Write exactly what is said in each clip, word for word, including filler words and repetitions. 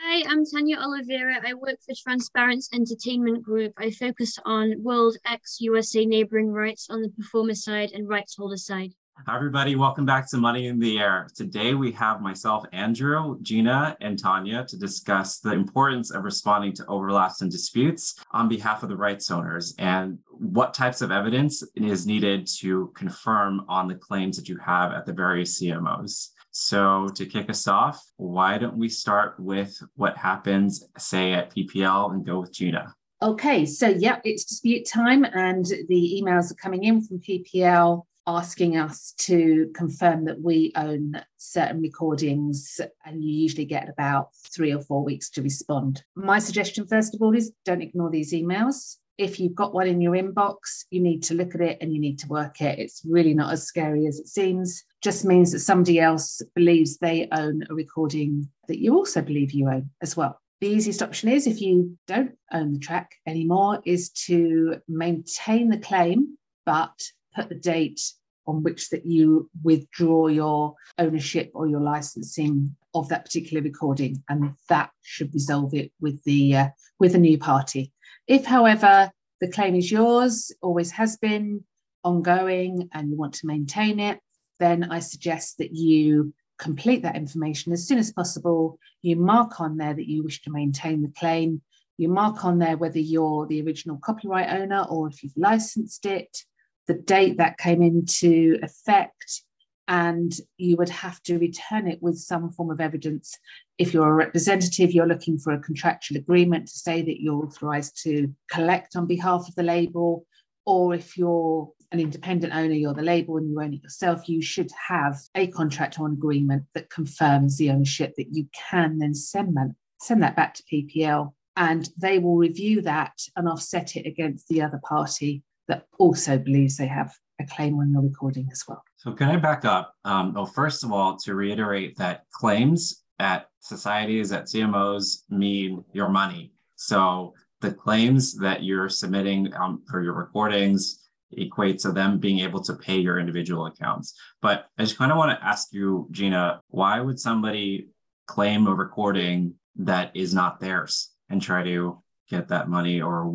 Hi, I'm Tanya Oliveira. I work for Transparency Entertainment Group. I focus on world ex-U S A neighboring rights on the performer side and rights holder side. Hi, everybody. Welcome back to Money in the Air. Today, we have myself, Andrew, Gina, and Tanya to discuss the importance of responding to overlaps and disputes on behalf of the rights owners and what types of evidence is needed to confirm on the claims that you have at the various C M Os. So to kick us off, why don't we start with what happens, say, at P P L and go with Gina? Okay, so yeah, it's dispute time and the emails are coming in from P P L asking us to confirm that we own certain recordings, and you usually get about three or four weeks to respond. My suggestion, first of all, is don't ignore these emails. If you've got one in your inbox, you need to look at it and you need to work it. It's really not as scary as it seems. Just means that somebody else believes they own a recording that you also believe you own as well. The easiest option is, if you don't own the track anymore, is to maintain the claim, but put the date on which that you withdraw your ownership or your licensing of that particular recording. And that should resolve it with the, uh, with the new party. If, however, the claim is yours, always has been, ongoing, and you want to maintain it, then I suggest that you complete that information as soon as possible. You mark on there that you wish to maintain the claim. You mark on there whether you're the original copyright owner or if you've licensed it, the date that came into effect, and you would have to return it with some form of evidence. If you're a representative, you're looking for a contractual agreement to say that you're authorised to collect on behalf of the label, or if you're an independent owner, you're the label and you own it yourself, you should have a contract or agreement that confirms the ownership that you can then send that, send that back to P P L, and they will review that and offset it against the other party that also believes they have a claim on your recording as well. So can I back up? Um, well, first of all, to reiterate that claims at societies, at C M Os, mean your money. So the claims that you're submitting um, for your recordings equates to them being able to pay your individual accounts. But I just kind of want to ask you, Gina, why would somebody claim a recording that is not theirs and try to get that money, or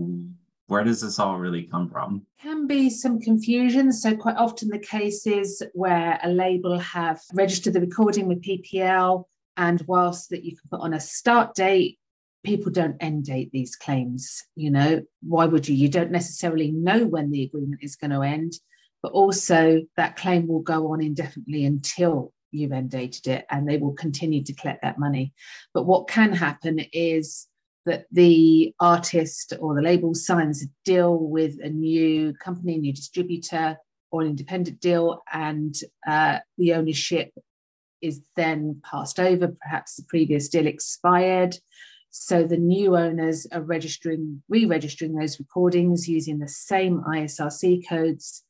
where does this all really come from? Can be some confusion. So quite often the cases where a label have registered the recording with P P L, and whilst that you can put on a start date, people don't end date these claims. You know, why would you? You don't necessarily know when the agreement is going to end, but also that claim will go on indefinitely until you've end dated it, and they will continue to collect that money. But what can happen is that the artist or the label signs a deal with a new company, new distributor, or an independent deal, and uh, the ownership is then passed over. Perhaps the previous deal expired, so the new owners are registering, re-registering those recordings using the same I S R C codes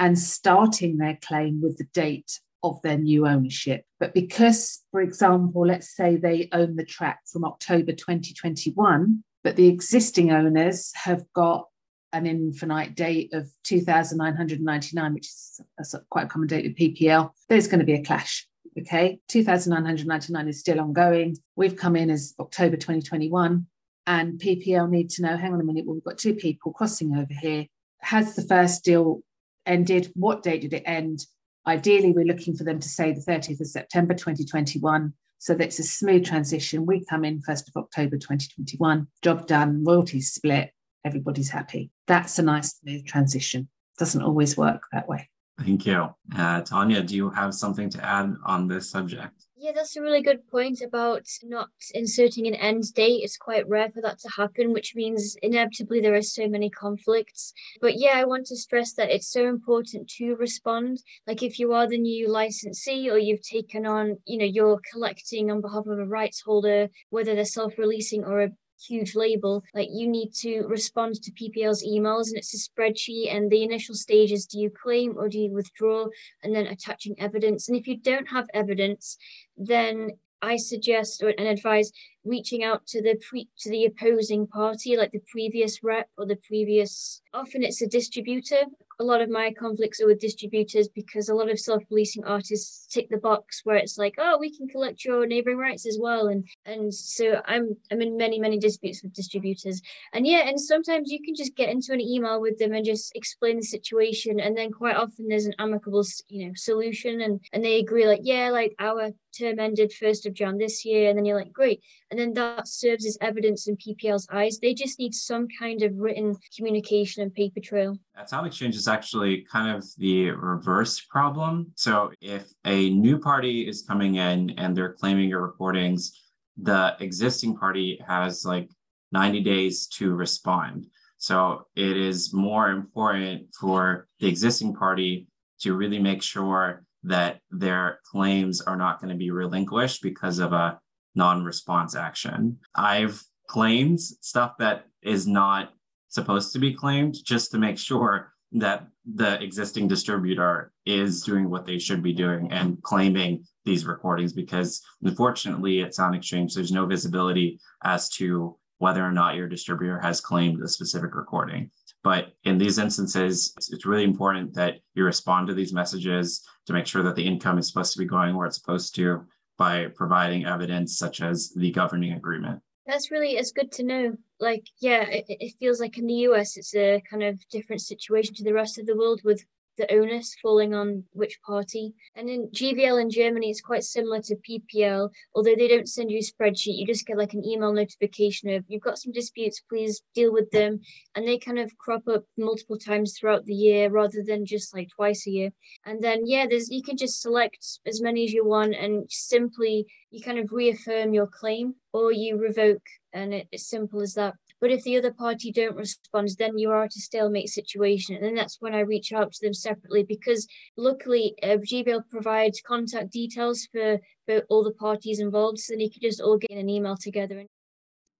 and starting their claim with the date of their new ownership. But because, for example, let's say they own the track from October twenty twenty-one, but the existing owners have got an infinite date of two thousand nine hundred ninety-nine, which is a quite a common date with P P L, there's going to be a clash. Okay, two thousand nine hundred ninety-nine is still ongoing. We've come in as October twenty twenty-one, and P P L need to know, hang on a minute, well, we've got two people crossing over here. Has the first deal ended? What date did it end? Ideally, we're looking for them to say the thirtieth of September twenty twenty-one, so that's a smooth transition. We come in first of October twenty twenty-one, job done, royalties split, everybody's happy. That's a nice smooth transition. Doesn't always work that way. Thank you. Uh, Tanya, do you have something to add on this subject? Yeah, that's a really good point about not inserting an end date. It's quite rare for that to happen, which means inevitably there are so many conflicts. But yeah, I want to stress that it's so important to respond. Like if you are the new licensee or you've taken on, you know, you're collecting on behalf of a rights holder, whether they're self-releasing or a huge label, like you need to respond to P P L's emails, and it's a spreadsheet, and the initial stage is do you claim or do you withdraw, and then attaching evidence. And if you don't have evidence, then I suggest or, and advise reaching out to the pre, to the opposing party, like the previous rep or the previous, often it's a distributor. A lot of my conflicts are with distributors because a lot of self-releasing artists tick the box where it's like, oh, we can collect your neighboring rights as well. And and so I'm I'm in many, many disputes with distributors. And yeah, and sometimes you can just get into an email with them and just explain the situation. And then quite often there's an amicable, you know, solution. And, and they agree like, yeah, like our term ended first of January this year. And then you're like, great. And then that serves as evidence in P P L's eyes. They just need some kind of written communication and paper trail. SoundExchange is actually kind of the reverse problem. So if a new party is coming in and they're claiming your recordings, the existing party has like ninety days to respond. So it is more important for the existing party to really make sure that their claims are not going to be relinquished because of a non-response action. I've claimed stuff that is not supposed to be claimed just to make sure that the existing distributor is doing what they should be doing and claiming these recordings, because unfortunately at SoundExchange, there's no visibility as to whether or not your distributor has claimed a specific recording. But in these instances, it's really important that you respond to these messages to make sure that the income is supposed to be going where it's supposed to, by providing evidence such as the governing agreement. That's really, it's good to know. Like, yeah, it, it feels like in the U S, it's a kind of different situation to the rest of the world with the onus falling on which party. And in G V L in Germany, it's quite similar to P P L, although they don't send you a spreadsheet. You just get like an email notification of, you've got some disputes, please deal with them. And they kind of crop up multiple times throughout the year rather than just like twice a year. And then, yeah, there's you can just select as many as you want and simply you kind of reaffirm your claim or you revoke, and it, it's simple as that. But if the other party don't respond, then you are at a stalemate situation. And then that's when I reach out to them separately, because luckily uh, G V L provides contact details for, for all the parties involved. So then you can just all get an email together. And-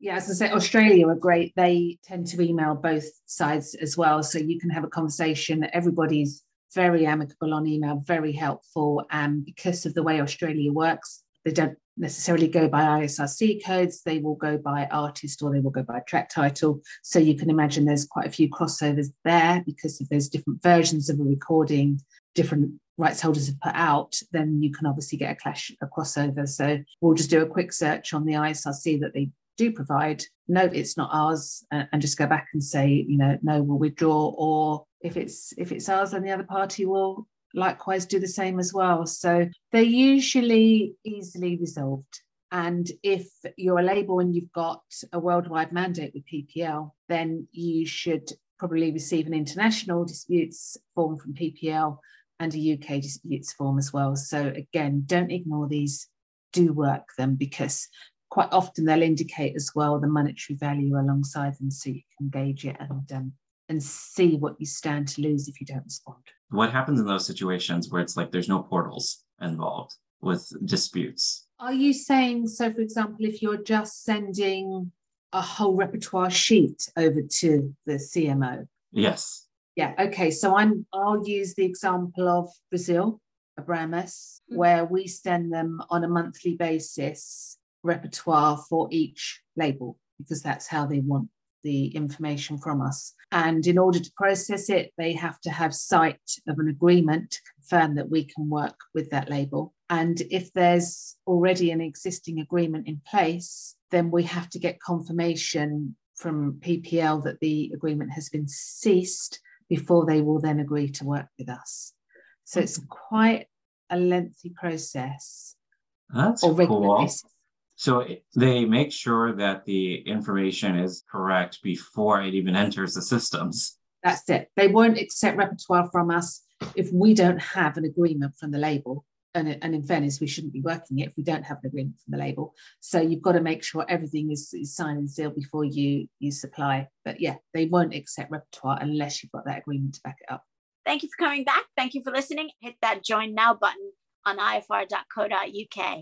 yeah, as I said, Australia are great. They tend to email both sides as well. So you can have a conversation. Everybody's very amicable on email, very helpful. And because of the way Australia works, they don't necessarily go by I S R C codes, they will go by artist or they will go by track title. So you can imagine there's quite a few crossovers there because if there's different versions of a recording, different rights holders have put out, then you can obviously get a clash, a crossover. So we'll just do a quick search on the I S R C that they do provide. No, it's not ours, and just go back and say, you know, no, we'll withdraw. Or if it's if it's ours, then the other party will likewise do the same as well. So they're usually easily resolved. And if you're a label and you've got a worldwide mandate with P P L, then you should probably receive an international disputes form from P P L and a U K disputes form as well. So again, don't ignore these, do work them, because quite often they'll indicate as well the monetary value alongside them, so you can gauge it and um, and see what you stand to lose if you don't respond. What happens in those situations where it's like there's no portals involved with disputes? Are you saying, so for example, if you're just sending a whole repertoire sheet over to the C M O? Yes. Yeah, okay. So I'm, I'll use the example of Brazil, Abramas, mm-hmm. where we send them on a monthly basis repertoire for each label, because that's how they want the information from us. And in order to process it, they have to have sight of an agreement to confirm that we can work with that label. And if there's already an existing agreement in place, then we have to get confirmation from P P L that the agreement has been ceased before they will then agree to work with us. So it's quite a lengthy process. That's cool. So they make sure that the information is correct before it even enters the systems. That's it. They won't accept repertoire from us if we don't have an agreement from the label and, and in fairness, we shouldn't be working it if we don't have an agreement from the label. So you've got to make sure everything is, is signed and sealed before you, you supply. But yeah, they won't accept repertoire unless you've got that agreement to back it up. Thank you for coming back. Thank you for listening. Hit that join now button on I F R dot co dot U K.